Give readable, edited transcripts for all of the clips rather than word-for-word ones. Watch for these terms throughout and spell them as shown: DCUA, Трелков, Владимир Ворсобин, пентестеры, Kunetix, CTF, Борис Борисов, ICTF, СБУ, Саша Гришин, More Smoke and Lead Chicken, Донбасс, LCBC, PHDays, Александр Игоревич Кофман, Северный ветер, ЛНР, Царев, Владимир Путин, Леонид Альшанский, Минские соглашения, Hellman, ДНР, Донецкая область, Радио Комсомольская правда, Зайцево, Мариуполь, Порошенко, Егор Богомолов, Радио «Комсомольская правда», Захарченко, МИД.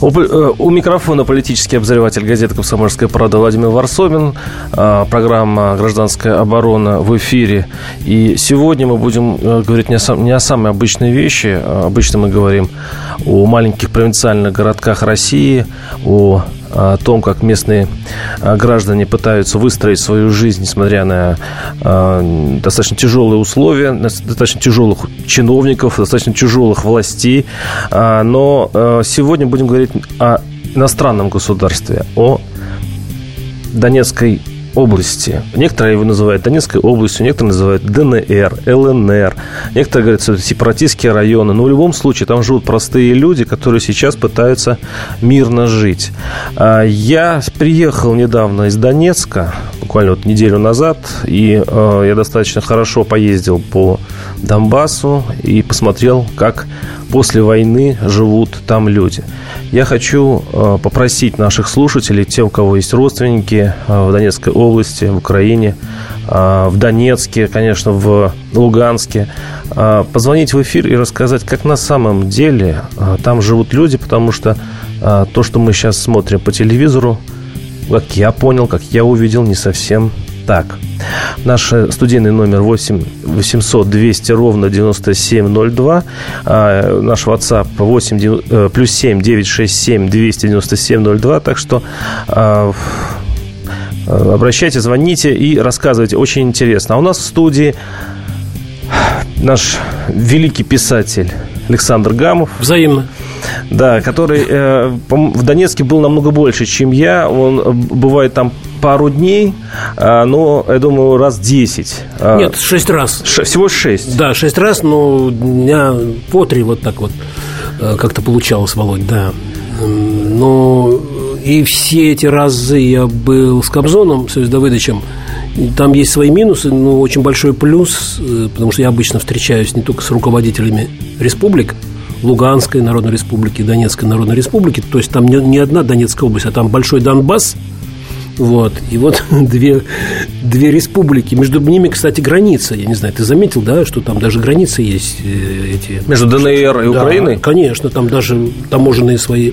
У микрофона политический обозреватель газеты «Комсомольская правда» Владимир Ворсобин. Программа «Гражданская оборона» в эфире. И сегодня мы будем говорить не о самой обычной вещи. Обычно мы говорим о маленьких провинциальных городках России, о том, как местные граждане пытаются выстроить свою жизнь, несмотря на достаточно тяжелые условия, достаточно тяжелых чиновников, достаточно тяжелых властей. Но сегодня будем говорить о иностранном государстве, о Донецкой области. Некоторые его называют Донецкой областью, некоторые называют ДНР, ЛНР. Некоторые говорят, что это сепаратистские районы. Но в любом случае там живут простые люди, которые сейчас пытаются мирно жить. Я приехал недавно из Донецка, буквально вот неделю назад, и я достаточно хорошо поездил по Донбассу и посмотрел, как после войны живут там люди. Я хочу попросить наших слушателей, те, у кого есть родственники в Донецкой области, в Украине, в Донецке, конечно, в Луганске, позвонить в эфир и рассказать, как на самом деле там живут люди, потому что то, что мы сейчас смотрим по телевизору, как я понял, как я увидел, не совсем так. Наш студийный номер 8 800 200 97 02. Наш WhatsApp 8 +7 967 297 02. Так что обращайтесь, звоните и рассказывайте. Очень интересно. А у нас в студии наш великий писатель Александр Гамов. Взаимно. Да, который в Донецке был намного больше, чем я. Он бывает там пару дней, но, я думаю, раз 10. Нет, 6 раз. Всего 6? Да, 6 раз, но дня по 3 вот так вот как-то получалось, Володь, да. Но и все эти разы я был с Кобзоном, с Иосифом Давыдовичем. Там есть свои минусы, но очень большой плюс, потому что я обычно встречаюсь не только с руководителями республик, Луганской Народной Республики, Донецкой Народной Республики. То есть там не одна Донецкая область, а там большой Донбасс. Вот. И вот две республики. Между ними, кстати, граница. Я не знаю, ты заметил, да, что там даже границы есть эти. Между ДНР и Украиной? Да, конечно, там даже таможенные свои.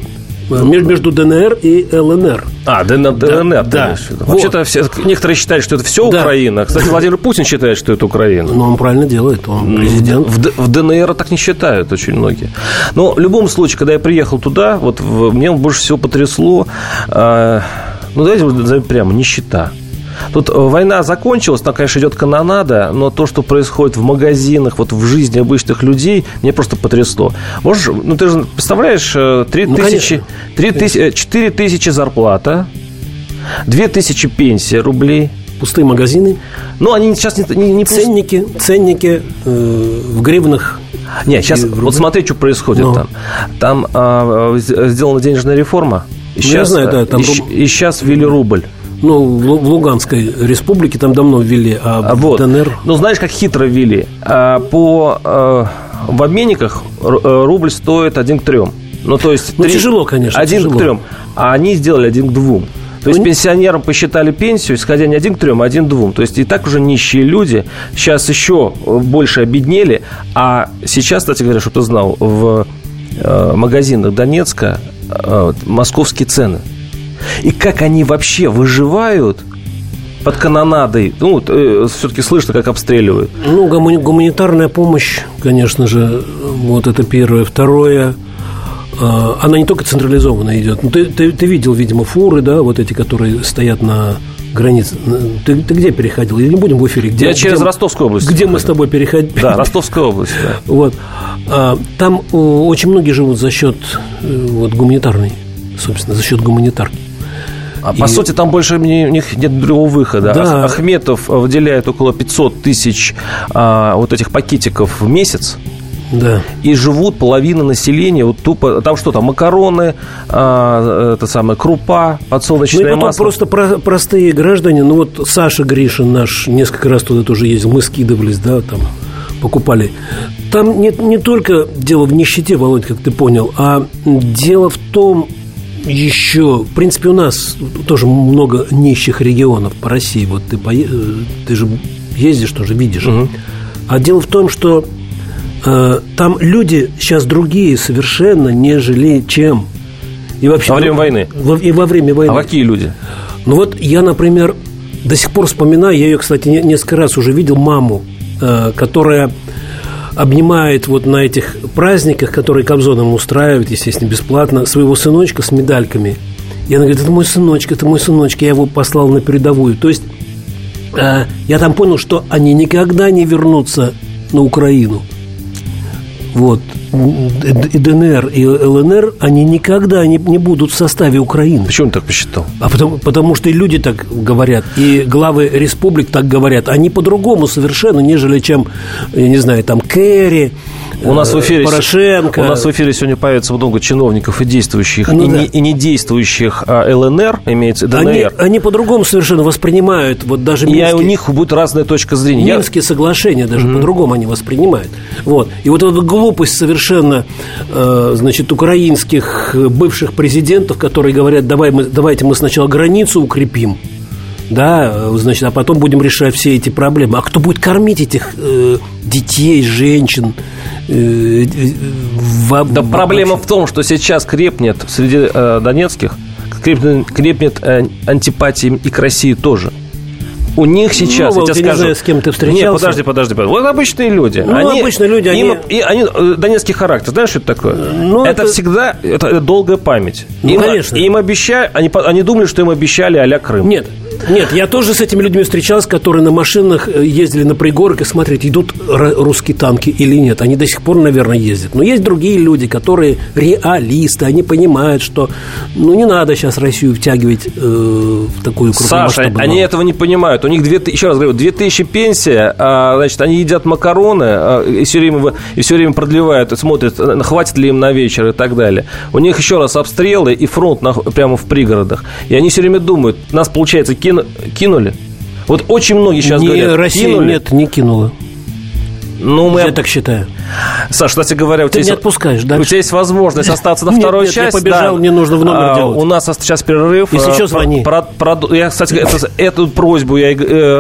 Между ДНР и ЛНР. ДНР. Да. Вообще-то некоторые считают, что это все Украина. Кстати, Владимир Путин считает, что это Украина. Но он правильно делает, он президент. В ДНР так не считают очень многие. Но в любом случае, когда я приехал туда, вот меня больше всего потрясло, давайте назовем прямо, нищета. Тут война закончилась, там, конечно, идет канонада, но то, что происходит в магазинах, вот в жизни обычных людей, меня просто потрясло. Можешь, ты же представляешь, 4 тысячи зарплата, 2 тысячи пенсия рублей. Пустые магазины. Ну, они сейчас не ценники, ценники в гривнах. Нет, сейчас вот смотри, что происходит там. Там сделана денежная реформа, и сейчас ввели рубль. В Луганской республике там давно ввели, в ДНР... знаешь, как хитро ввели. В обменниках рубль стоит 1 к 3. То есть... тяжело, конечно. 1 к 3. А они сделали 1 к 2. То есть пенсионерам посчитали пенсию, исходя не 1 к 3, а 1 к 2. То есть и так уже нищие люди сейчас еще больше обеднели. А сейчас, кстати говоря, чтобы ты знал, в магазинах Донецка московские цены. И как они вообще выживают под канонадой? Все-таки слышно, как обстреливают. Гуманитарная помощь, конечно же, вот это первое. Второе, она не только централизованно идет. Ты видел, видимо, фуры, да, вот эти, которые стоят на границе. Ты где переходил? Не будем в эфире. Я через Ростовскую область. Где мы с тобой переходили? Да, Ростовская область. Да. Вот. Там очень многие живут за счет гуманитарной. Собственно, за счет гуманитарки. По сути, там больше у них нет другого выхода. Да. Ахметов выделяет около 500 тысяч вот этих пакетиков в месяц. Да. И живут половина населения тупо. Там что там? Макароны, крупа, подсолнечное масло. Просто простые граждане. Саша Гришин наш несколько раз туда тоже ездил. Мы скидывались, там покупали. Там не только дело в нищете, Володь, как ты понял, а дело в том, еще... В принципе, у нас тоже много нищих регионов по России. Вот ты же ездишь, тоже видишь. Угу. А дело в том, что там люди сейчас другие совершенно, нежели чем... И вообще, во время войны. И во время войны. А какие люди? Ну, вот я, например, до сих пор вспоминаю, я ее, кстати, несколько раз уже видел, маму, которая обнимает вот на этих праздниках, которые Кобзон ему устраивает, естественно, бесплатно, своего сыночка с медальками. И она говорит: это мой сыночек, я его послал на передовую. То есть я там понял, что они никогда не вернутся на Украину. Вот. И ДНР, и ЛНР, они никогда не будут в составе Украины. Почему он так посчитал? А потому что и люди так говорят, и главы республик так говорят. Они по-другому совершенно, нежели чем, я не знаю, там, Керри, у нас в эфире, Порошенко. У нас в эфире сегодня появится много чиновников и действующих, ну, и не действующих, а ЛНР, имеется ДНР. Они по-другому совершенно воспринимают, вот даже Минские... И у них будет разная точка зрения. Минские соглашения даже по-другому они воспринимают. Вот. И вот эта глупость совершенно, значит, украинских бывших президентов, которые говорят: давайте мы сначала границу укрепим, да, значит, а потом будем решать все эти проблемы. А кто будет кормить этих детей, женщин? Да, проблема в том, что сейчас крепнет среди донецких, крепнет антипатия и к России тоже. У них сейчас, ну, я тебе скажу... Знаю, с кем ты встречался. Нет, подожди. Вот обычные люди. Ну, обычные люди, они донецкий характер, знаешь, что это такое? Ну, это всегда... Это долгая память. Ну, конечно. Им обещали... Они думали, что им обещали а-ля Крым. Нет, я тоже с этими людьми встречался, которые на машинах ездили на пригорок и смотреть, идут русские танки или нет. Они до сих пор, наверное, ездят. Но есть другие люди, которые реалисты, они понимают, что ну не надо сейчас Россию втягивать в такую крупную масштабную. Саша, они этого не понимают. У них, еще раз говорю, 2000 пенсия, значит, они едят макароны и все время продлевают, смотрят, хватит ли им на вечер и так далее. У них еще раз обстрелы и фронт прямо в пригородах. И они все время думают, нас, получается, кинули. Вот очень многие сейчас говорят: Россия кинули. Нет, не кинула. Ну, я так считаю. Саш, кстати говоря, ты не отпускаешь дальше. У тебя есть возможность остаться на вторую часть. Я побежал, да. Мне нужно в номер делать. У нас сейчас перерыв. Если что, звони. Я, кстати, эту просьбу я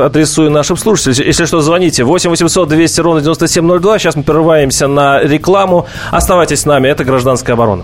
адресую нашим слушателям. Если что, звоните. 8 800 200 97 02. Сейчас мы прерываемся на рекламу. Оставайтесь с нами. Это «Гражданская оборона».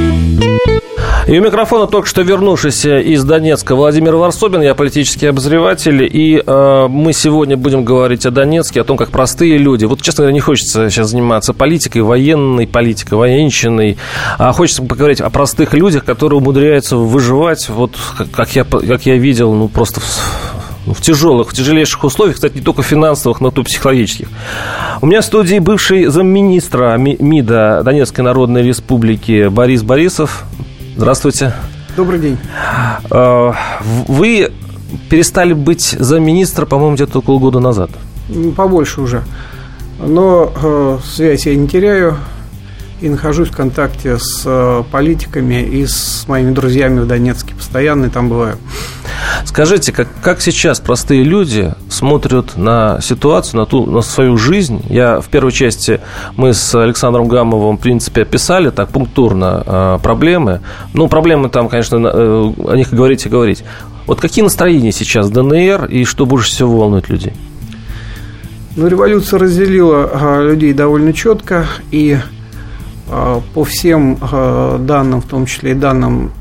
И у микрофона только что вернувшийся из Донецка Владимир Ворсобин, я политический обозреватель, и мы сегодня будем говорить о Донецке, о том, как простые люди, вот, честно говоря, не хочется сейчас заниматься политикой, военной политикой, военщиной, а хочется поговорить о простых людях, которые умудряются выживать, вот, как я видел, ну, просто... В тяжелых, в тяжелейших условиях, кстати, не только финансовых, но и психологических. У меня в студии бывший замминистра МИДа Донецкой Народной Республики Борис Борисов. Здравствуйте. Добрый день. Вы перестали быть замминистра, по-моему, где-то около года назад. Побольше уже. Но связь я не теряю и нахожусь в контакте с политиками и с моими друзьями в Донецке постоянно, и там бываю. Скажите, как сейчас простые люди смотрят на ситуацию, на свою жизнь? Я в первой части, мы с Александром Гамовым, в принципе, описали так пунктурно проблемы. Ну, проблемы там, конечно, о них говорить. Вот какие настроения сейчас в ДНР и что больше всего волнует людей? Но революция разделила людей довольно четко, и по всем данным, в том числе и данным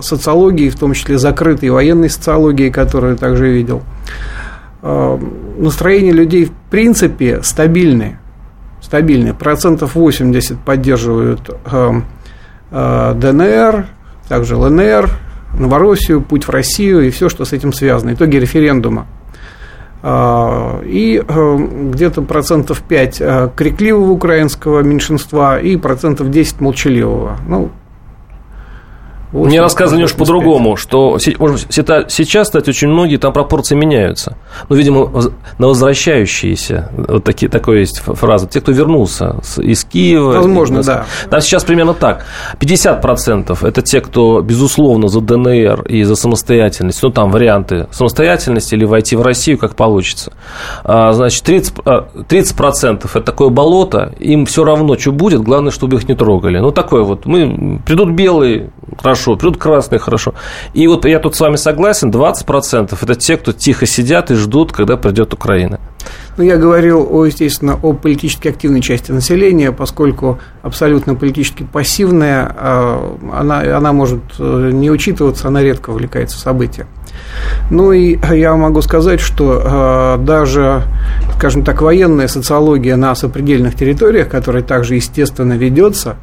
социологии, в том числе закрытой военной социологии, которую я также видел, настроения людей в принципе стабильные. Процентов 80 поддерживают ДНР, также ЛНР, Новороссию, путь в Россию и все, что с этим связано. Итоги референдума. И где-то процентов 5 крикливого украинского меньшинства и процентов 10 молчаливого. Ну, мне рассказывали уж по-другому, что сейчас, кстати, очень многие там пропорции меняются. Ну, видимо, на возвращающиеся, вот такая есть фраза, те, кто вернулся из Киева. Возможно, из да. Там сейчас примерно так. 50% это те, кто, безусловно, за ДНР и за самостоятельность. Ну, там варианты самостоятельности или войти в Россию, как получится. Значит, 30% это такое болото, им все равно, что будет, главное, чтобы их не трогали. Ну, такое вот. Придут белые, хорошо. Придут красные, хорошо. И вот я тут с вами согласен, 20% это те, кто тихо сидят и ждут, когда придет Украина. Ну, я говорил, естественно, о политически активной части населения, поскольку абсолютно политически пассивная, она может не учитываться, она редко вовлекается в события. Ну, и я могу сказать, что даже, скажем так, военная социология на сопредельных территориях, которая также, естественно, ведется,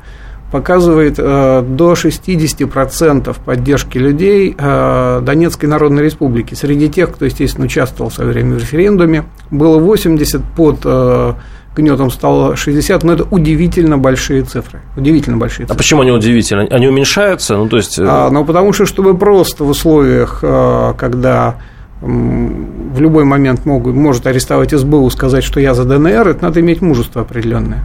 показывает до 60% поддержки людей Донецкой Народной Республики. Среди тех, кто, естественно, участвовал в свое время в референдуме, было 80, под гнетом стало 60, но это удивительно большие цифры. А почему они удивительны? Они уменьшаются? Ну, то есть... потому что, чтобы просто в условиях, когда в любой момент может арестовать СБУ, сказать, что я за ДНР, это надо иметь мужество определенное.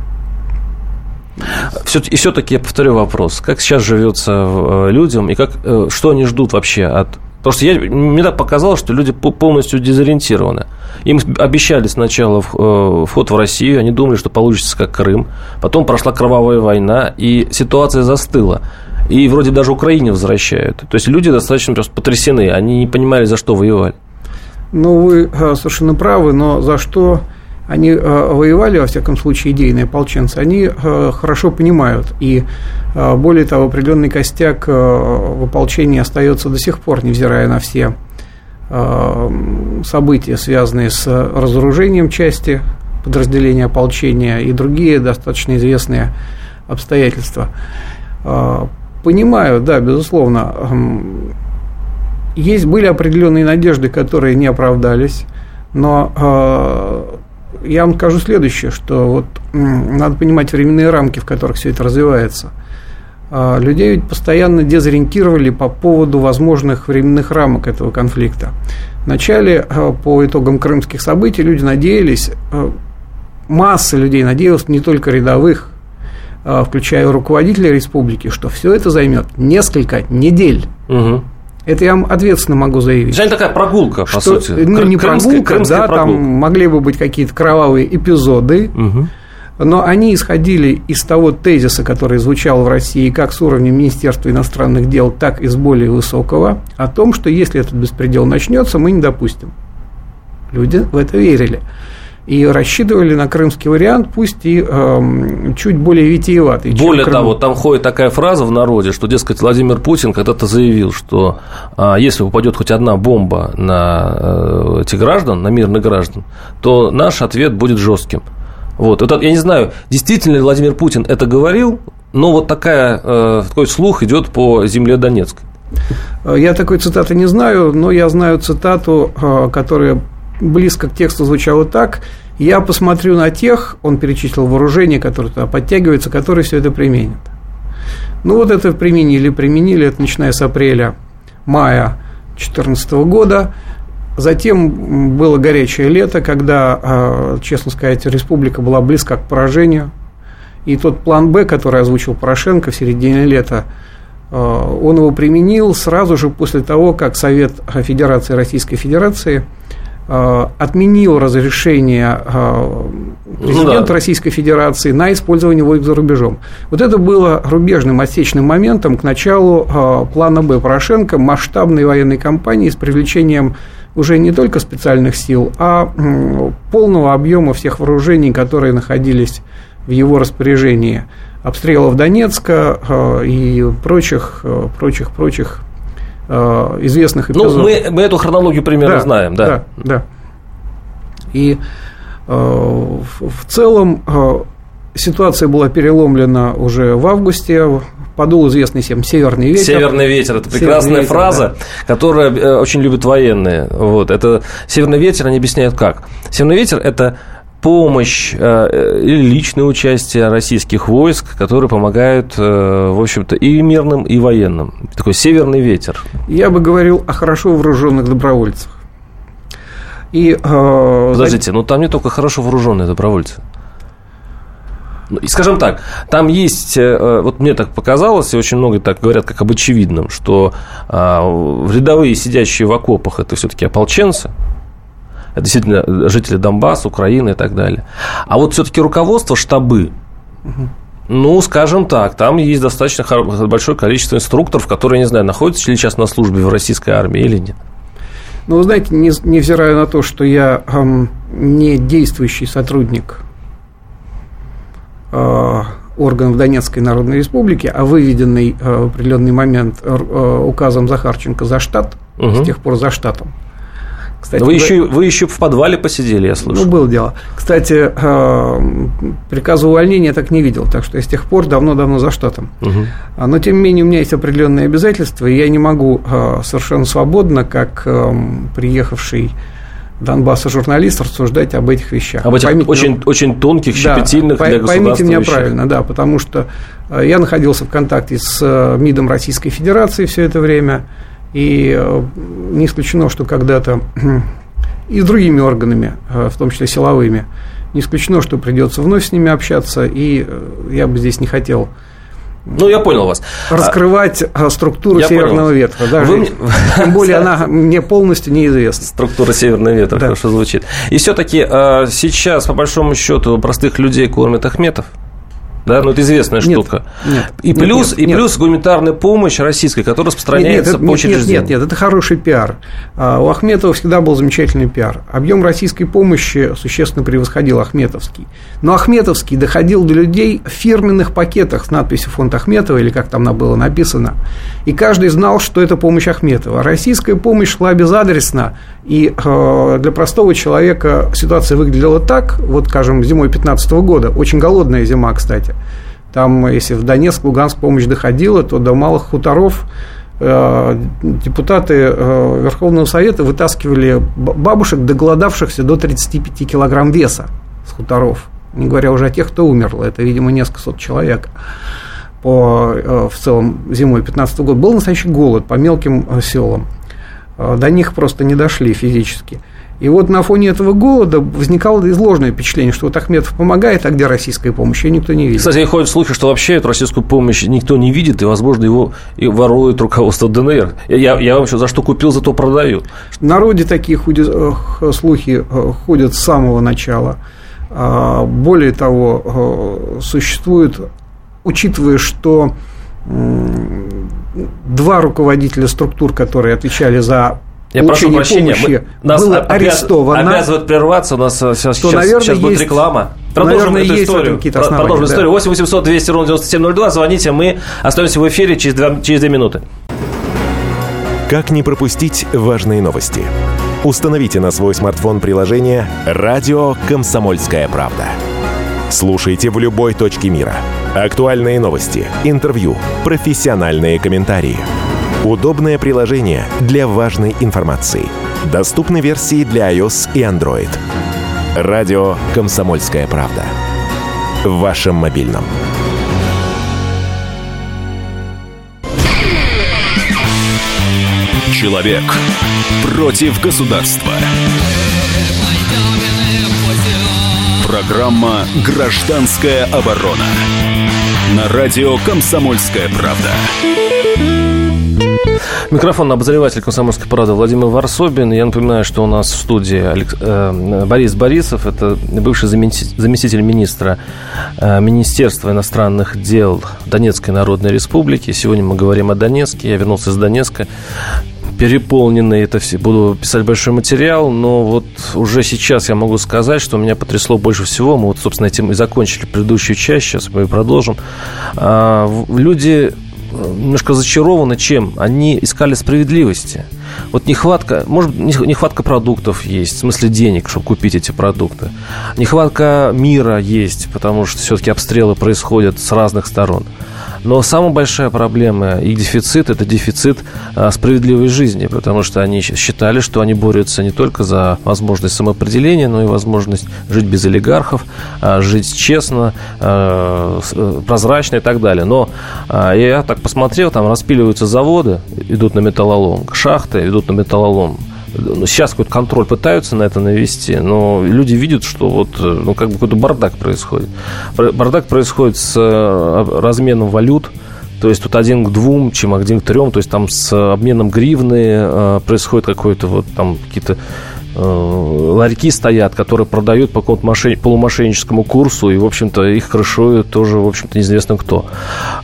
И все-таки я повторю вопрос: как сейчас живется людям и что они ждут вообще от... Потому что мне так показалось, что люди полностью дезориентированы. Им обещали сначала вход в Россию, они думали, что получится как Крым. Потом прошла кровавая война, и ситуация застыла. И вроде даже Украине возвращают. То есть люди достаточно просто потрясены, они не понимали, за что воевали. Ну, вы совершенно правы, но за что... Они воевали, во всяком случае, идейные ополченцы, они хорошо понимают. И более того, определенный костяк в ополчении остается до сих пор, невзирая на все события, связанные с разоружением части подразделения ополчения и другие достаточно известные обстоятельства. Понимаю, да, безусловно, были определенные надежды, которые не оправдались, но... Я вам скажу следующее, что вот надо понимать временные рамки, в которых все это развивается. Людей ведь постоянно дезориентировали по поводу возможных временных рамок этого конфликта. Вначале, по итогам крымских событий, люди надеялись, масса людей надеялась, не только рядовых, включая руководителей республики, что все это займет несколько недель. Угу. Это я вам ответственно могу заявить. Это такая прогулка, по сути. Ну, не прогулка, да, там могли бы быть какие-то кровавые эпизоды, угу. Но они исходили из того тезиса, который звучал в России как с уровня Министерства иностранных дел, так и с более высокого, о том, что если этот беспредел начнется, мы не допустим. Люди в это верили. И рассчитывали на крымский вариант, пусть и чуть более витиеватый. Более того, там ходит такая фраза в народе, что, дескать, Владимир Путин когда-то заявил, что если упадет хоть одна бомба на этих граждан, на мирных граждан, то наш ответ будет жестким. Вот. Это, я не знаю, действительно ли Владимир Путин это говорил, но вот такой слух идет по земле Донецкой. Я такой цитаты не знаю, но я знаю цитату, которая... близко к тексту звучало так: «Я посмотрю на тех», он перечислил вооружение, которое туда подтягивается, которые все это применят. Ну, вот это применили, это начиная с апреля-мая 2014 года. Затем было горячее лето, когда, честно сказать, республика была близка к поражению. И тот план «Б», который озвучил Порошенко в середине лета, он его применил сразу же после того, как Совет Федерации Российской Федерации отменил разрешение президента Российской Федерации на использование войск за рубежом. Вот это было рубежным отсечным моментом к началу плана «Б» Порошенко масштабной военной кампании с привлечением уже не только специальных сил, а полного объема всех вооружений, которые находились в его распоряжении, обстрелов Донецка и прочих известных эпизодов. Ну, мы эту хронологию примерно знаем, да. Да. И в целом ситуация была переломлена уже в августе. Подул известный всем «Северный ветер». «Северный ветер» – это прекрасная фраза, да, которую очень любят военные. Вот. Это «Северный ветер» они объясняют как. «Северный ветер» – это помощь или личное участие российских войск, которые помогают, в общем-то, и мирным, и военным. Такой «Северный ветер». Я бы говорил о хорошо вооруженных добровольцах. И, подождите, но там не только хорошо вооруженные добровольцы. Скажем так, там есть, вот мне так показалось, и очень много так говорят, как об очевидном, что рядовые, сидящие в окопах, это все-таки ополченцы, это действительно жители Донбасса, Украины и так далее. А вот все-таки руководство, штабы, ну, скажем так, там есть достаточно большое количество инструкторов, которые, не знаю, находятся ли сейчас на службе в российской армии или нет. Ну, вы знаете, невзирая на то, что я не действующий сотрудник органов Донецкой Народной Республики, а выведенный в определенный момент указом Захарченко за штат, с тех пор за штатом. Кстати, вы еще в подвале посидели, я слышал. Ну, было дело. Кстати, приказа увольнения я так не видел, так что я с тех пор давно-давно за штатом. Но, тем не менее, у меня есть определенные обязательства, и я не могу совершенно свободно, как приехавший Донбасса журналист, рассуждать об этих вещах. Об этих очень тонких, щепетильных для государства вещах. Поймите меня правильно, да, потому что я находился в контакте с МИДом Российской Федерации все это время, и не исключено, что когда-то и с другими органами, в том числе силовыми, не исключено, что придется вновь с ними общаться, и я бы здесь не хотел... Ну, я понял вас. Раскрывать структуру «Северного ветра». Тем более, она мне полностью неизвестна. Структура «Северного ветра», да, хорошо звучит. И все-таки сейчас, по большому счету, простых людей кормят Ахметов. Да, ну это известная штука. Плюс гуманитарная помощь российская, которая распространяется по учреждениям. Нет, это хороший пиар. У Ахметова всегда был замечательный пиар. Объем российской помощи существенно превосходил ахметовский. Но ахметовский доходил до людей в фирменных пакетах с надписью «Фонд Ахметова», или как там было написано. И каждый знал, что это помощь Ахметова. Российская помощь шла безадресно. И для простого человека ситуация выглядела так. Вот, скажем, зимой 2015 года, очень голодная зима, кстати. Там, если в Донецк, Луганск помощь доходила, то до малых хуторов депутаты Верховного Совета вытаскивали бабушек, доголодавшихся до 35 килограмм веса с хуторов. Не говоря уже о тех, кто умерло. Это, видимо, несколько сот человек. В целом зимой 2015 года был настоящий голод по мелким селам. До них просто не дошли физически. И вот на фоне этого голода возникало изложенное впечатление, что вот Ахметов помогает, а где российская помощь, ее никто не видит. Кстати, ходят слухи, что вообще эту российскую помощь никто не видит, и, возможно, его и ворует руководство ДНР. Я вообще за что купил, за то продаю. В народе такие слухи ходят с самого начала. Более того, существует, учитывая, что два руководителя структур, которые отвечали за... Я прошу прощения, нас было арестовано. Обязывают прерваться, у нас сейчас будет реклама. Продолжим эту историю. Продолжим историю. 8-800-200-97-02. Звоните, мы останемся в эфире через 2 минуты. Как не пропустить важные новости? Установите на свой смартфон приложение «Радио Комсомольская правда». Слушайте в любой точке мира. Актуальные новости, интервью, профессиональные комментарии. Удобное приложение для важной информации. Доступны версии для iOS и Android. Радио «Комсомольская правда». В вашем мобильном. Человек против государства. Программа «Гражданская оборона». На радио «Комсомольская правда». Микрофон обозреватель «Комсомольской правды» Владимир Ворсобин. Я напоминаю, что у нас в студии Борис Борисов, это бывший заместитель министра Министерства иностранных дел Донецкой Народной Республики. Сегодня мы говорим о Донецке. Я вернулся из Донецка. переполнены, это все. Буду писать большой материал, но вот уже сейчас я могу сказать, что меня потрясло больше всего. Мы вот, собственно, этим и закончили предыдущую часть, сейчас мы и продолжим. Люди немножко зачарованы чем? Они искали справедливости. Вот нехватка, может быть, нехватка продуктов есть, в смысле денег, чтобы купить эти продукты. Нехватка мира есть, потому что все-таки обстрелы происходят с разных сторон. Но самая большая проблема и дефицит – это дефицит справедливой жизни, потому что они считали, что они борются не только за возможность самоопределения, но и возможность жить без олигархов, жить честно, прозрачно и так далее. Но я так посмотрел, там распиливаются заводы, идут на металлолом, шахты идут на металлолом. Сейчас какой-то контроль пытаются на это навести, но люди видят, что вот, ну, как бы какой-то бардак происходит. Бардак происходит с разменом валют, то есть тут 1 к 2, чем 1 к 3, то есть там с обменом гривны происходит какой-то вот там какие-то ларьки стоят, которые продают по какому-то полумошенническому курсу, и, в общем-то, их крышуют тоже, в общем-то, неизвестно кто.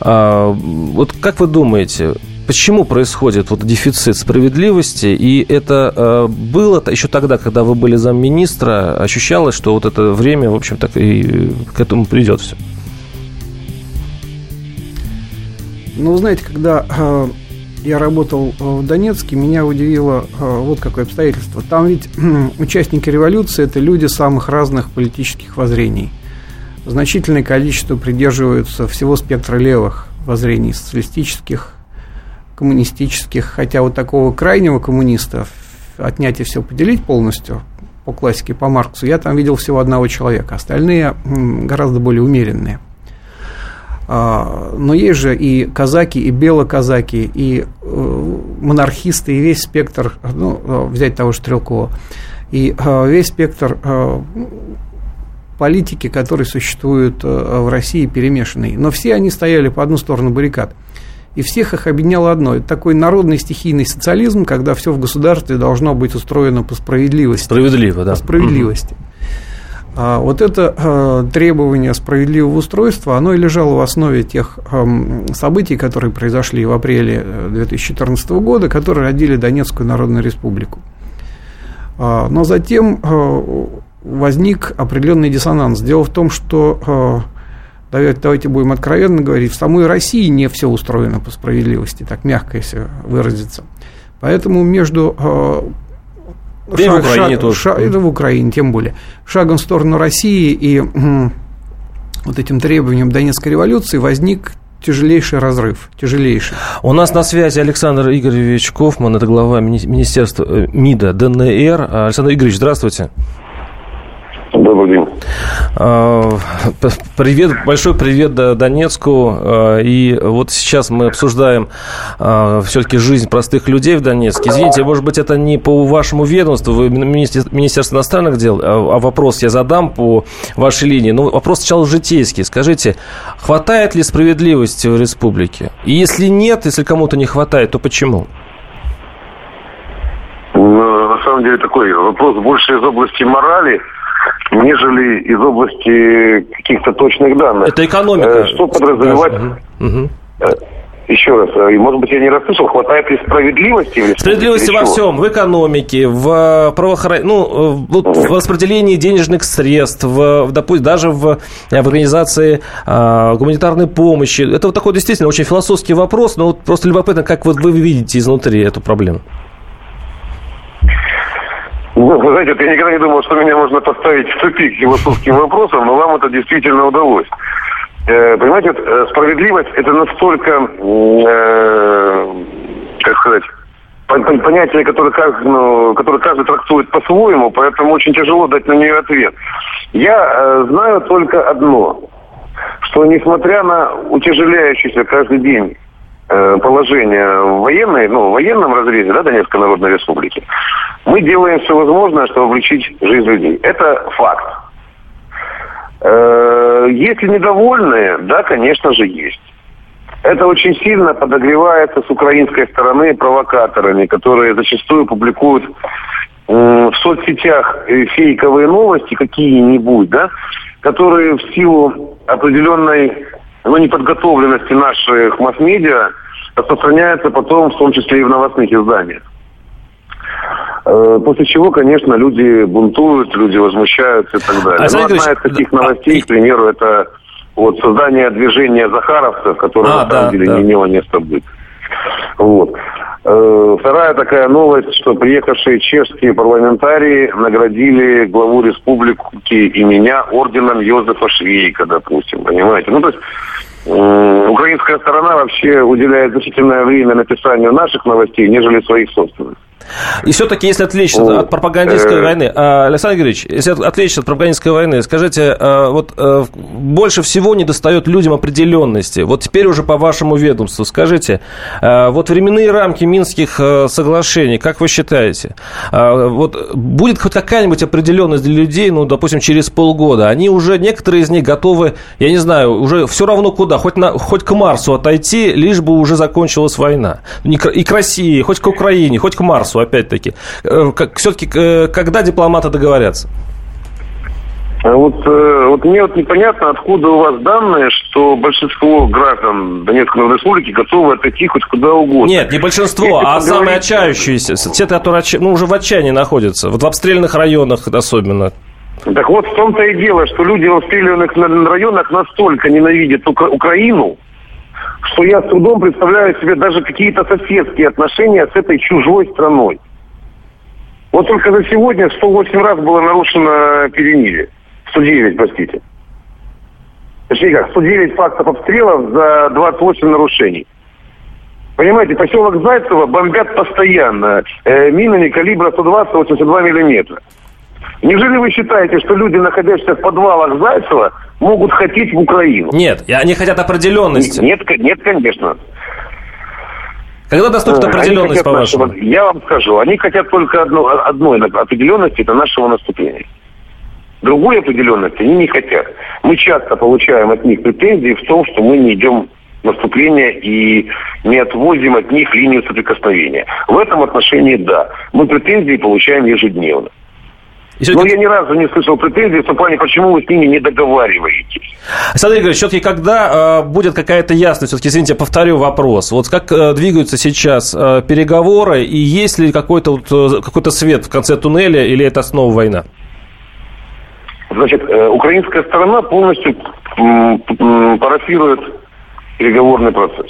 Вот как вы думаете, почему происходит вот дефицит справедливости? И это было еще тогда, когда вы были замминистра, ощущалось, что вот это время, в общем, так и к этому придет все. Ну, знаете, когда я работал в Донецке, меня удивило вот какое обстоятельство. Там ведь участники революции – это люди самых разных политических воззрений. Значительное количество придерживаются всего спектра левых воззрений, социалистических, коммунистических, хотя вот такого крайнего коммуниста, отнять и все поделить полностью, по классике, по Марксу, я там видел всего одного человека, остальные гораздо более умеренные. Но есть же и казаки, и белоказаки, и монархисты, и весь спектр, ну, взять того же Трелкова, и весь спектр политики, который существует в России, перемешанный. Но все они стояли по одну сторону баррикад. И всех их объединяло одно. Это такой народный стихийный социализм, когда все в государстве должно быть устроено по справедливости. Справедливо, да. По справедливости. Вот это требование справедливого устройства, оно и лежало в основе тех событий, которые произошли в апреле 2014 года, которые родили Донецкую Народную Республику. Но затем возник определенный диссонанс. Дело в том, что... Давайте будем откровенно говорить, в самой России не все устроено по справедливости, так мягко, если выразиться. Поэтому между... И в Украине тоже. И в Украине, тем более. Шагом в сторону России и вот этим требованием Донецкой революции возник... тяжелейший разрыв, тяжелейший. У нас на связи Александр Игоревич Кофман, это глава министерства МИДа ДНР. Александр Игоревич, здравствуйте. Добрый день. Привет, большой привет Донецку. И вот сейчас мы обсуждаем все-таки жизнь простых людей в Донецке. Извините, может быть, это не по вашему ведомству, вы Министерство иностранных дел, а вопрос я задам по вашей линии. Но вопрос сначала житейский. Скажите, хватает ли справедливости в республике? И если нет, если кому-то не хватает, то почему? Ну, на самом деле такой вопрос больше из области морали, нежели из области каких-то точных данных. Это экономика. Что подразумевать? Угу. Еще раз, может быть, я не расслышал, хватает ли справедливости? Или справедливости во всем, в экономике, в в распределении денежных средств, допустим, даже в организации гуманитарной помощи. Это вот такой действительно очень философский вопрос, но вот просто любопытно, как вот вы видите изнутри эту проблему. Вы знаете, я никогда не думал, что меня можно поставить в тупик философским вопросом, но вам это действительно удалось. Понимаете, вот справедливость – это настолько, как сказать, понятие, которое каждый трактует по-своему, поэтому очень тяжело дать на нее ответ. Я знаю только одно, что несмотря на утяжеляющийся каждый день положение в военном разрезе, да, Донецкой Народной Республики, мы делаем все возможное, чтобы облегчить жизнь людей. Это факт. Если недовольные, да, конечно же, есть. Это очень сильно подогревается с украинской стороны провокаторами, которые зачастую публикуют в соцсетях фейковые новости какие-нибудь, да, которые в силу определенной неподготовленности наших масс-медиа распространяется потом, в том числе и в новостных изданиях. После чего, конечно, люди бунтуют, люди возмущаются и так далее. Одна из таких новостей, к примеру, это вот создание движения захаровцев, которое на самом деле не имело места быть. Вот. Вторая такая новость, что приехавшие чешские парламентарии наградили главу республики и меня орденом Йозефа Швейка, допустим, понимаете? Ну, то есть украинская сторона вообще уделяет значительное время написанию наших новостей, нежели своих собственных. И все-таки, если отвлечься от пропагандистской войны, Александр Игоревич, если отвлечься от пропагандистской войны, скажите, вот больше всего недостает людям определенности. Вот теперь уже по вашему ведомству, скажите, вот временные рамки Минских соглашений, как вы считаете, вот будет хоть какая-нибудь определенность для людей, ну, допустим, через полгода? Они уже, некоторые из них готовы, я не знаю, уже все равно куда, хоть к Марсу отойти, лишь бы уже закончилась война. И к России, хоть к Украине, хоть к Марсу. Опять-таки, все-таки, когда дипломаты договорятся? Вот мне вот непонятно, откуда у вас данные, что большинство граждан Донецкой Республики готовы отойти хоть куда угодно. Нет, не большинство, самые отчаявшиеся, те, которые уже в отчаянии находятся, вот в обстрелянных районах особенно. Так вот, в том-то и дело, что люди в обстрелянных районах настолько ненавидят Украину, что я с трудом представляю себе даже какие-то соседские отношения с этой чужой страной. Вот только за сегодня 108 раз было нарушено перемирие. 109, простите. Точнее как, 109 фактов обстрелов за 28 нарушений. Понимаете, поселок Зайцево бомбят постоянно минами калибра 120-82 миллиметра. Неужели вы считаете, что люди, находящиеся в подвалах Зайцева, могут хотеть в Украину? Нет, они хотят определенности. Нет, конечно. Когда доступна определенность, хотят, по-вашему? Я вам скажу, они хотят только одной определенности, это нашего наступления. Другой определенности они не хотят. Мы часто получаем от них претензии в том, что мы не идем в наступление и не отводим от них линию соприкосновения. В этом отношении да. Мы претензии получаем ежедневно. Но я ни разу не слышал претензий в том плане, почему вы с ними не договариваетесь. Александр Игоревич, все-таки когда будет какая-то ясность, все-таки, извините, я повторю вопрос. Вот как двигаются сейчас переговоры, и есть ли какой-то свет в конце туннеля, или это снова война? Значит, украинская сторона полностью парафирует переговорный процесс.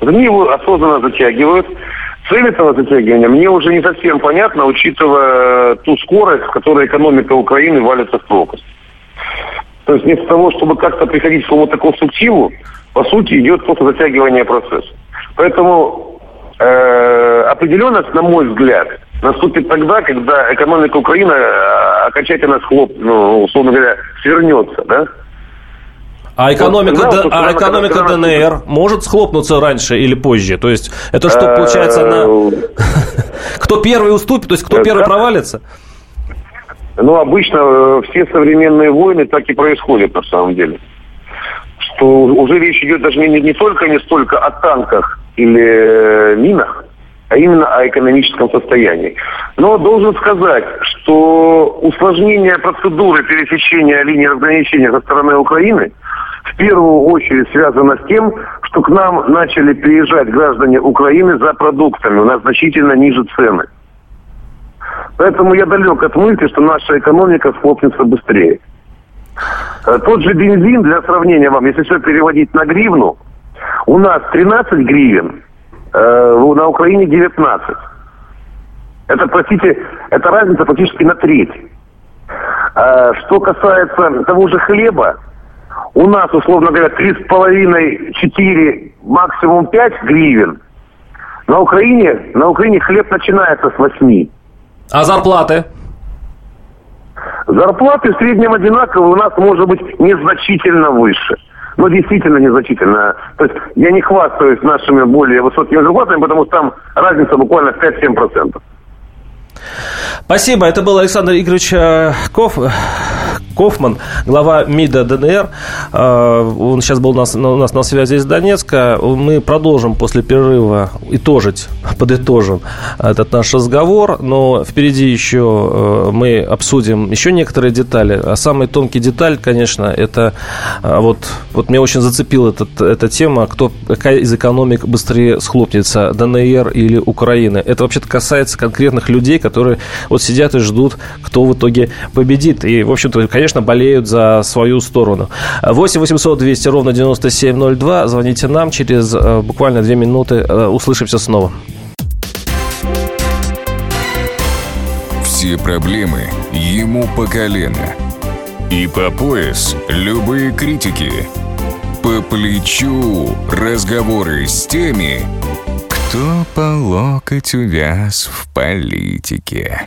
Они его осознанно затягивают. Цель этого затягивания мне уже не совсем понятна, учитывая ту скорость, с которой экономика Украины валится в пропасть. То есть вместо того, чтобы как-то приходить к какому-то конструктиву, по сути идет просто затягивание процесса. Поэтому определенность, на мой взгляд, наступит тогда, когда экономика Украины окончательно условно говоря, свернется, да? А экономика ДНР может схлопнуться раньше или позже? То есть это что, получается, кто первый уступит, то есть кто первый провалится? Ну, обычно все современные войны так и происходят на самом деле. Что уже речь идет даже не столько о танках или минах, а именно о экономическом состоянии. Но должен сказать, что усложнение процедуры пересечения линии разграничения со стороны Украины в первую очередь связано с тем, что к нам начали приезжать граждане Украины за продуктами. У нас значительно ниже цены. Поэтому я далек от мысли, что наша экономика схлопнется быстрее. Тот же бензин, для сравнения вам, если все переводить на гривну, у нас 13 гривен, на Украине 19. Это, простите, это разница практически на треть. Что касается того же хлеба, у нас, условно говоря, 3,5-4, максимум 5 гривен. На Украине хлеб начинается с 8. А зарплаты? Зарплаты в среднем одинаковые, у нас может быть незначительно выше. Но действительно незначительно. То есть я не хвастаюсь нашими более высокими зарплатами, потому что там разница буквально 5-7%. Спасибо. Это был Александр Игоревич Кофман. Кофман, глава МИДа ДНР. Он сейчас был у нас на связи из Донецка. Мы продолжим после перерыва подытожим этот наш разговор. Но впереди еще мы обсудим еще некоторые детали. А самая тонкая деталь, конечно, это вот меня очень зацепила эта тема, какая из экономик быстрее схлопнется, ДНР или Украина. Это вообще-то касается конкретных людей, которые сидят и ждут, кто в итоге победит. И, в общем-то, конечно, болеют за свою сторону. 8 800 200 ровно 9702. Звоните нам. Через буквально 2 минуты услышимся снова. Все проблемы ему по колено. И по пояс любые критики. По плечу разговоры с теми, кто по локоть увяз в политике.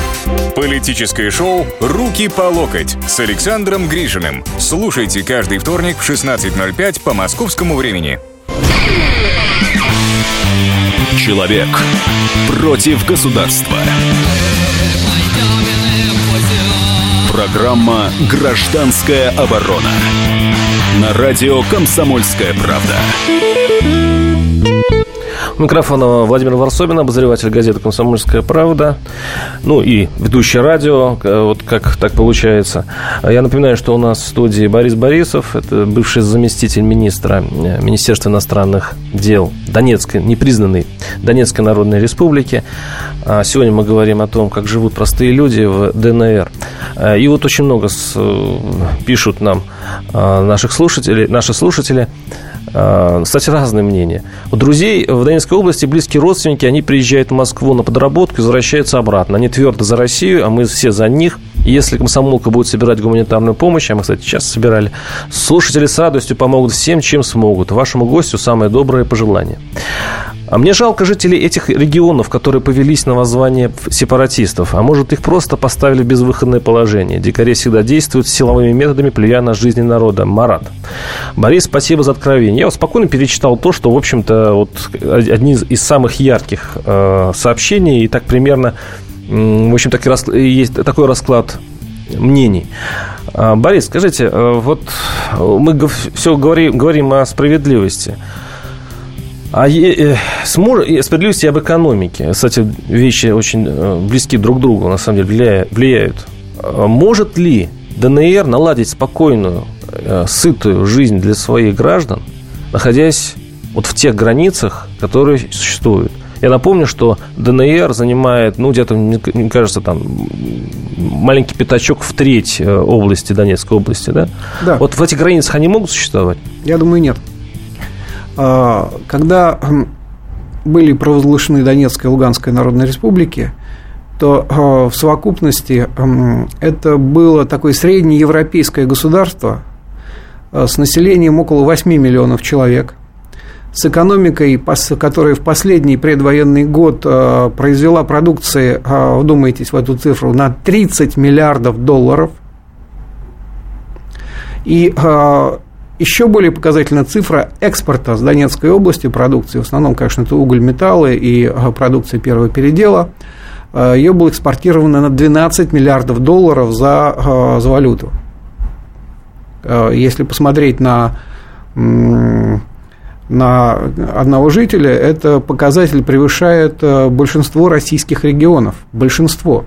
Политическое шоу «Руки по локоть» с Александром Гришиным. Слушайте каждый вторник в 16:05 по московскому времени. Человек против государства. Программа «Гражданская оборона» на радио «Комсомольская правда». Микрофон Владимир Ворсобин, обозреватель газеты «Комсомольская правда», и ведущий радио, как так получается. Я напоминаю, что у нас в студии Борис Борисов, это бывший заместитель министра Министерства иностранных дел Донецкой, непризнанной Донецкой Народной Республики. Сегодня мы говорим о том, как живут простые люди в ДНР. И очень много пишут нам наши слушатели, кстати, разные мнения. У друзей в Донецкой области близкие родственники, они приезжают в Москву на подработку и возвращаются обратно. Они твердо за Россию, а мы все за них. И если комсомолка будет собирать гуманитарную помощь, а мы, кстати, сейчас собирали, слушатели с радостью помогут всем, чем смогут. Вашему гостю самое доброе пожелание. А мне жалко жителей этих регионов, которые повелись на воззвание сепаратистов. А может, их просто поставили в безвыходное положение. Дикари всегда действуют силовыми методами, плюя на жизнь народа. Марат. Борис, спасибо за откровение. Я спокойно перечитал то, что, в общем-то, одни из самых ярких сообщений. И так примерно, в общем, есть такой расклад мнений. Борис, скажите, мы все говорим о справедливости. Справедливости об экономике. Кстати, вещи очень близки друг к другу, на самом деле, влияют. Может ли ДНР наладить спокойную, сытую жизнь для своих граждан, находясь в тех границах, которые существуют? Я напомню, что ДНР занимает, где-то, мне кажется, маленький пятачок в треть области, Донецкой области, да? Да. В этих границах они могут существовать? Я думаю, нет. Когда были провозглашены Донецкая и Луганская народные республики, то в совокупности это было такое среднеевропейское государство с населением около 8 миллионов человек, с экономикой, которая в последний предвоенный год произвела продукции, вдумайтесь в эту цифру, на 30 миллиардов долларов. И еще более показательна цифра экспорта с Донецкой области продукции. В основном, конечно, это уголь, металлы и продукция первого передела. Ее было экспортировано на 12 миллиардов долларов за валюту. Если посмотреть на одного жителя, это показатель превышает большинство российских регионов. Большинство.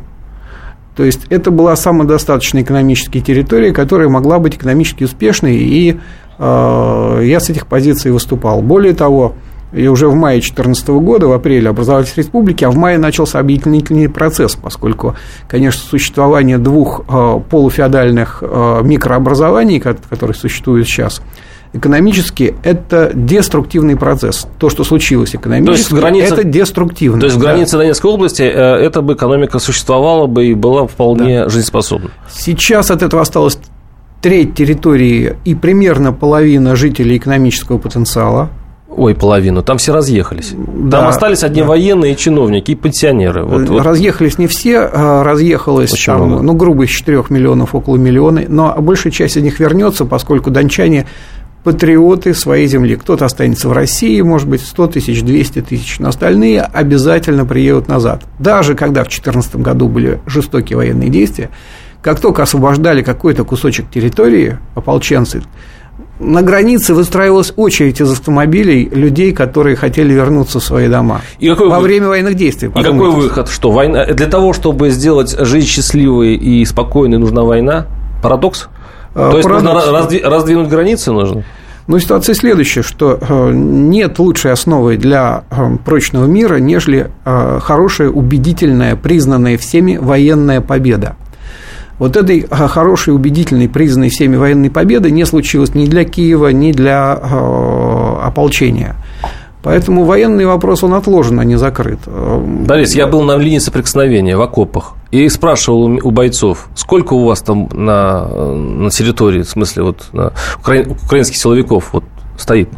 То есть, это была самодостаточная экономическая территория, которая могла быть экономически успешной, и я с этих позиций выступал. Более того, я уже в мае 2014 года, в апреле образовались республики, а в мае начался объединительный процесс, поскольку, конечно, существование двух полуфеодальных микрообразований, которые существуют сейчас, экономически это деструктивный процесс. То, что случилось экономически, это деструктивно. То есть, в границе Донецкой области эта бы экономика существовала бы и была вполне жизнеспособна. Сейчас от этого осталось треть территории и примерно половина жителей экономического потенциала. Ой, половину. Там все разъехались. Да, там остались одни военные и чиновники, и пенсионеры. Разъехались не все, разъехалось там, грубо, из 4 миллионов около миллиона. Но большая часть из них вернется, поскольку дончане патриоты своей земли. Кто-то останется в России, может быть, 100 тысяч, 200 тысяч, но остальные обязательно приедут назад. Даже когда в 2014 году были жестокие военные действия, как только освобождали какой-то кусочек территории, ополченцы, на границе выстраивалась очередь из автомобилей людей, которые хотели вернуться в свои дома время военных действий. И какой выход? Что, война? Для того, чтобы сделать жизнь счастливой и спокойной, нужна война? Парадокс? То есть, нужно раздвинуть границы нужно? Ситуация следующая, что нет лучшей основы для прочного мира, нежели хорошая, убедительная, признанная всеми военная победа. Вот этой хорошей, убедительной, признанной всеми военной победы не случилось ни для Киева, ни для ополчения. Поэтому военный вопрос, он отложен, а не закрыт. Борис, я был на линии соприкосновения в окопах и спрашивал у бойцов, сколько у вас там на территории, в смысле, украинских силовиков стоит.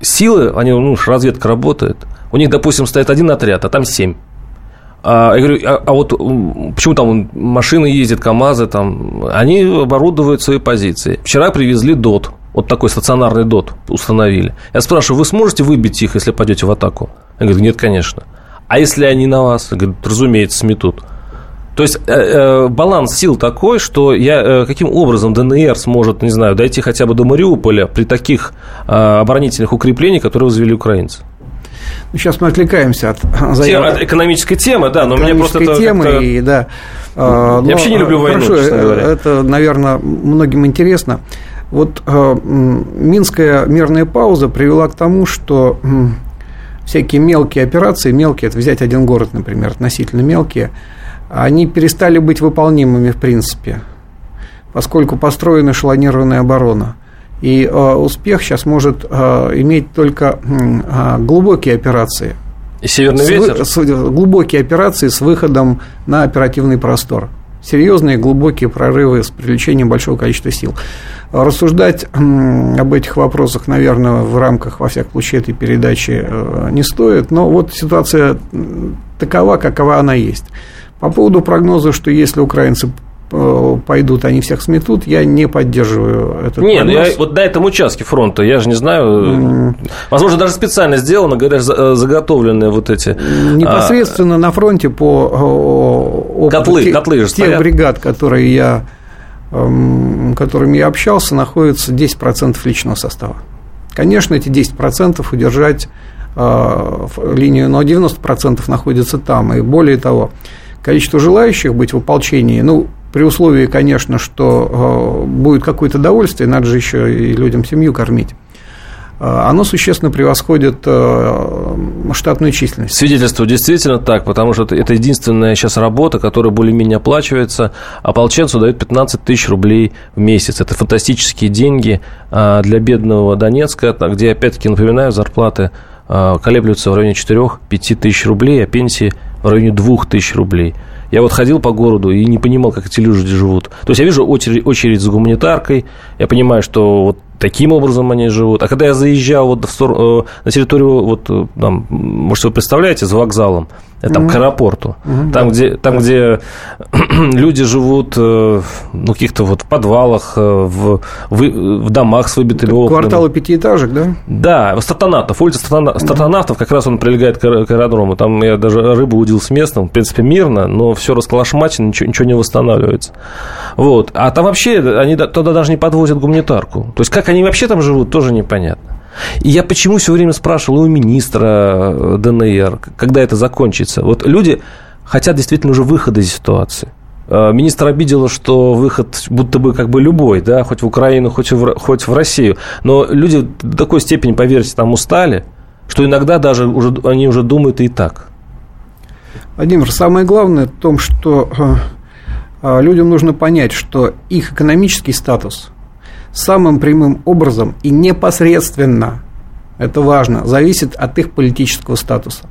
Силы, разведка работает, у них, допустим, стоит один отряд, а там 7. Я говорю, почему там машины ездят, КАМАЗы, они оборудуют свои позиции. Вчера привезли ДОТ, такой стационарный ДОТ установили. Я спрашиваю, вы сможете выбить их, если пойдете в атаку? Я говорю, нет, конечно. А если они на вас? Я говорю, разумеется, сметут. То есть, баланс сил такой, что каким образом ДНР сможет, дойти хотя бы до Мариуполя при таких оборонительных укреплениях, которые возвели украинцы? Сейчас мы отвлекаемся от экономической темы, да, но мне просто я вообще не люблю войну, хорошо, честно говоря. Это, наверное, многим интересно. Минская мирная пауза привела к тому, что всякие мелкие операции, это взять один город, например, относительно мелкие, они перестали быть выполнимыми в принципе, поскольку построена эшелонированная оборона. И успех сейчас может иметь только глубокие операции. И «Северный ветер»? Глубокие операции с выходом на оперативный простор. Серьезные глубокие прорывы с привлечением большого количества сил. Рассуждать об этих вопросах, наверное, в рамках, во всяком случае, этой передачи не стоит. Но ситуация такова, какова она есть. По поводу прогноза, что если украинцы пойдут, они всех сметут, я не поддерживаю этот прогноз. Нет, на этом участке фронта, я же не знаю, возможно, даже специально сделано, говорят, заготовленные эти... Непосредственно на фронте по опыту котлы тех бригад, которыми я общался, находится 10% личного состава. Конечно, эти 10% удержать линию, но 90% находится там, и более того, количество желающих быть в ополчении, при условии, конечно, что будет какое-то довольствие, надо же еще и людям семью кормить, оно существенно превосходит штатную численность. Свидетельствую, действительно так, потому что это единственная сейчас работа, которая более-менее оплачивается. Ополченцу дают 15 тысяч рублей в месяц. Это фантастические деньги для бедного Донецка, где, опять-таки, напоминаю, зарплаты колеблются в районе 4-5 тысяч рублей, а пенсии в районе 2 тысяч рублей. Я ходил по городу и не понимал, как эти люди живут. То есть, я вижу очередь за гуманитаркой, я понимаю, что таким образом они живут. А когда я заезжал на территорию, может, вы представляете, за вокзалом, к аэропорту, где люди живут каких-то в подвалах, в домах с выбитыми окнами. Кварталы пятиэтажек, да? Да, Статонавтов, улица Статонавтов, как раз он прилегает к аэродрому. Там я даже рыбу удил с местным, в принципе, мирно, но все расколошмачено, ничего не восстанавливается. А там вообще они туда даже не подвозят гуманитарку. То есть, как они вообще там живут, тоже непонятно. И я почему все время спрашивал у министра ДНР, когда это закончится. Люди хотят действительно уже выхода из ситуации. Министра обидело, что выход будто бы любой, да, хоть в Украину, хоть в Россию. Но люди до такой степени, поверьте, там устали, что иногда даже они уже думают и так. Владимир, самое главное в том, что людям нужно понять, что их экономический статус самым прямым образом и непосредственно, это важно, зависит от их политического статуса.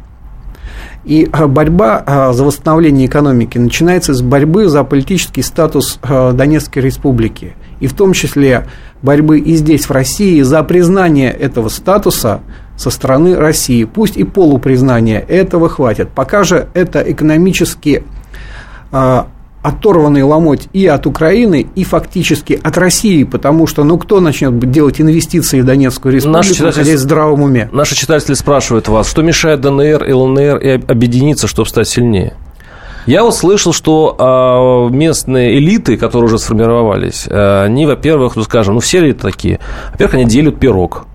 И борьба за восстановление экономики начинается с борьбы за политический статус Донецкой республики и в том числе борьбы и здесь, в России, за признание этого статуса со стороны России. Пусть и полупризнание, этого хватит. Пока же это экономически оторванный ломоть и от Украины, и фактически от России, потому что, кто начнет делать инвестиции в Донецкую республику, находясь в здравом уме? Наши читатели спрашивают вас, что мешает ДНР и ЛНР объединиться, чтобы стать сильнее? Я услышал, что местные элиты, которые уже сформировались, они, во-первых, все элиты такие, во-первых, они делят пирог.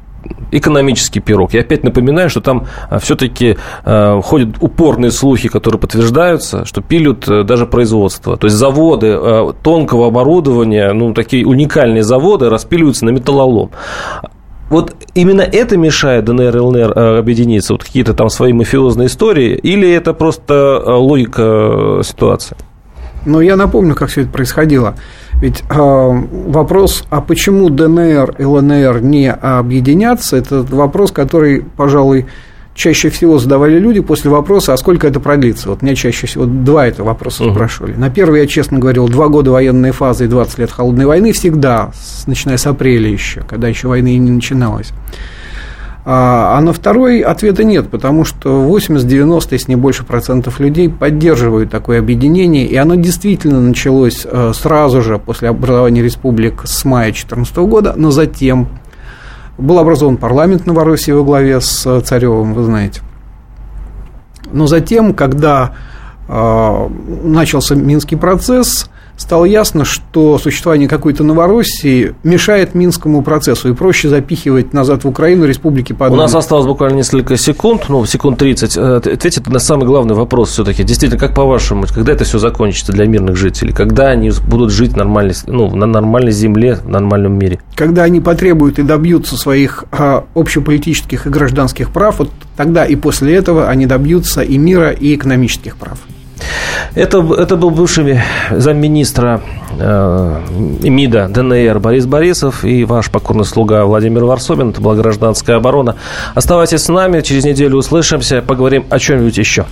Экономический пирог. Я опять напоминаю, что там все-таки ходят упорные слухи, которые подтверждаются, что пилят даже производство. То есть заводы тонкого оборудования, такие уникальные заводы распиливаются на металлолом. Вот именно это мешает ДНР и ЛНР объединиться? Вот какие-то там свои мафиозные истории? Или это просто логика ситуации? Я напомню, как все это происходило. Ведь вопрос, а почему ДНР и ЛНР не объединятся, это вопрос, который, пожалуй, чаще всего задавали люди после вопроса, а сколько это продлится. Меня чаще всего два этого вопроса спрашивали. На первый я честно говорил, 2 года военной фазы и 20 лет холодной войны всегда, начиная с апреля еще, когда еще войны и не начиналось. А на второй ответа нет, потому что 80-90, если не больше процентов людей поддерживают такое объединение, и оно действительно началось сразу же после образования республик с мая 2014 года, но затем был образован парламент в Новороссии во главе с Царевым, вы знаете. Но затем, когда начался Минский процесс, стало ясно, что существование какой-то Новороссии мешает Минскому процессу, и проще запихивать назад в Украину республики по одному. У нас осталось буквально несколько секунд, секунд 30. Ответьте на самый главный вопрос все-таки. Действительно, как по-вашему, когда это все закончится для мирных жителей? Когда они будут жить нормально, на нормальной земле, в нормальном мире? Когда они потребуют и добьются своих общеполитических и гражданских прав, тогда и после этого они добьются и мира, и экономических прав. Это был бывший замминистра МИДа ДНР Борис Борисов и ваш покорный слуга Владимир Ворсобин. Это была «Гражданская оборона». Оставайтесь с нами, через неделю услышимся, поговорим о чем-нибудь еще.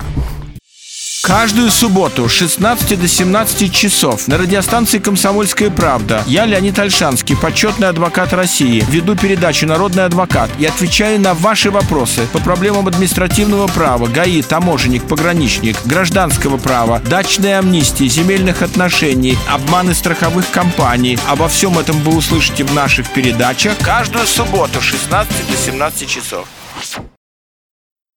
Каждую субботу с 16 до 17 часов на радиостанции «Комсомольская правда» я, Леонид Альшанский, почетный адвокат России, веду передачу «Народный адвокат» и отвечаю на ваши вопросы по проблемам административного права, ГАИ, таможенник, пограничник, гражданского права, дачной амнистии, земельных отношений, обманы страховых компаний. Обо всем этом вы услышите в наших передачах каждую субботу с 16 до 17 часов.